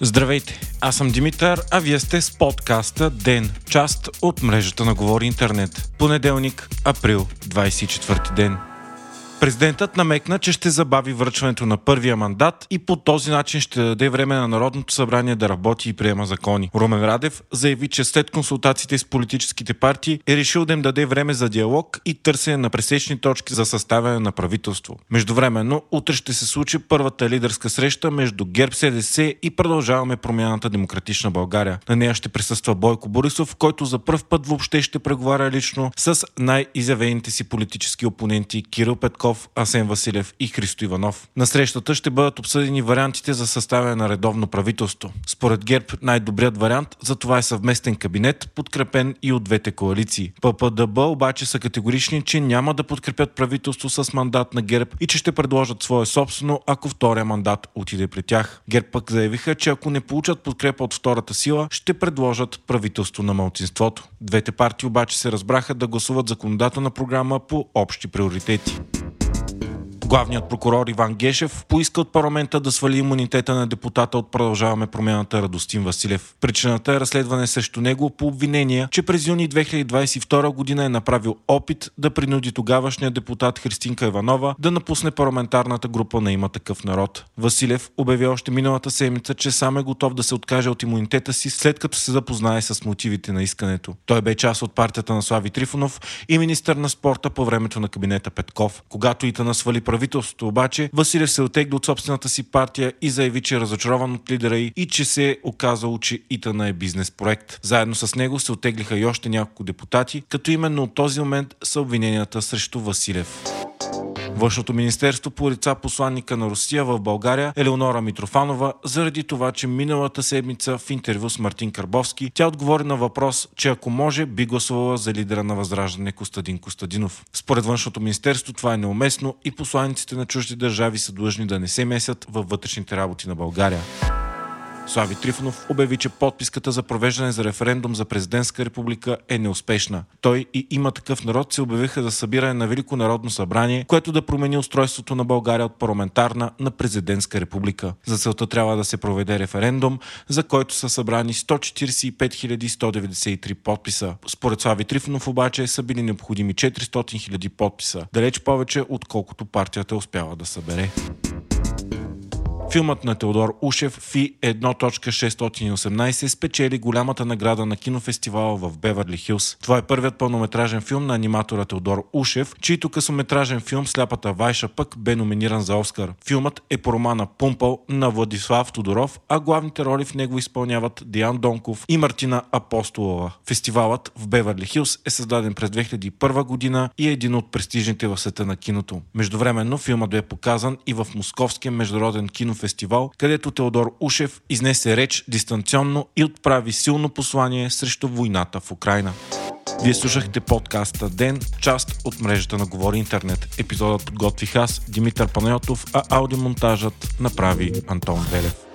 Здравейте, аз съм Димитър, а вие сте с подкаста ДЕН, част от мрежата на Говори Интернет. Понеделник, април, 24 ден. Президентът намекна, че ще забави връчването на първия мандат и по този начин ще даде време на Народното събрание да работи и приема закони. Румен Радев заяви, че след консултациите с политическите партии е решил да им даде време за диалог и търсене на пресечни точки за съставяне на правителство. Междувременно, утре ще се случи първата лидерска среща между ГЕРБ-СДС и Продължаваме Промяната-Демократична България. На нея ще присъства Бойко Борисов, който за пръв път въобще ще преговаря лично с най-изявените си политически опоненти Кирил Петков, Асен Василев и Христо Иванов. На срещата ще бъдат обсъдени вариантите за съставяне на редовно правителство. Според ГЕРБ най-добрият вариант за това е съвместен кабинет, подкрепен и от двете коалиции. ППДБ обаче са категорични, че няма да подкрепят правителство с мандат на ГЕРБ и че ще предложат свое собствено, ако втория мандат отиде при тях. ГЕРБ пък заявиха, че ако не получат подкрепа от втората сила, ще предложат правителство на малцинството. Двете партии обаче се разбраха да гласуват законодателна програма по общи приоритети. Главният прокурор Иван Гешев поиска от парламента да свали имунитета на депутата от Продължаваме промяната Радостин Василев. Причината е разследване срещу него по обвинения, че през юни 2022 година е направил опит да принуди тогавашния депутат Христинка Иванова да напусне парламентарната група на Има такъв народ. Василев обяви още миналата седмица, че сам е готов да се откаже от имунитета си, след като се запознае с мотивите на искането. Той бе част от партията на Слави Трифонов и министър на спорта по времето на кабинета Петков. Когато ИТН свали правителството обаче, Василев се отегли от собствената си партия и заяви, че е разочарован от лидера и че се е оказало, че ИТН е бизнес проект. Заедно с него се отеглиха и още няколко депутати, като именно от този момент са обвиненията срещу Василев. Външното министерство порица посланника на Русия в България Елеонора Митрофанова заради това, че миналата седмица в интервю с Мартин Карбовски тя отговори на въпрос, че ако може би гласувала за лидера на Възраждане Костадин Костадинов. Според Външното министерство това е неуместно и посланиците на чужди държави са длъжни да не се месят във вътрешните работи на България. Слави Трифонов обяви, че подписката за провеждане за референдум за президентска република е неуспешна. Той и Има такъв народ се обявиха за събиране на Велико народно събрание, което да промени устройството на България от парламентарна на президентска република. За целта трябва да се проведе референдум, за който са събрани 145 193 подписа. Според Слави Трифонов обаче са били необходими 400 000 подписа, далеч повече отколкото партията успяла да събере. Филмът на Теодор Ушев Фи 1.618 спечели голямата награда на кинофестивала в Беверли Хилс. Това е първият пълнометражен филм на аниматора Теодор Ушев, чийто късометражен филм Сляпата Вайша пък бе номиниран за Оскар. Филмът е по романа Пумпъл на Владислав Тодоров, а главните роли в него изпълняват Диан Донков и Мартина Апостолова. Фестивалът в Беверли Хилс е създаден през 2001 година и е един от престижните в света на киното. Междувременно филмът бе показан и в Московския международен кинофестивал, където Теодор Ушев изнесе реч дистанционно и отправи силно послание срещу войната в Украйна. Вие слушахте подкаста ДЕН, част от мрежата на Говори Интернет. Епизодът подготвих аз, Димитър Панайотов, а аудиомонтажът направи Антон Белев.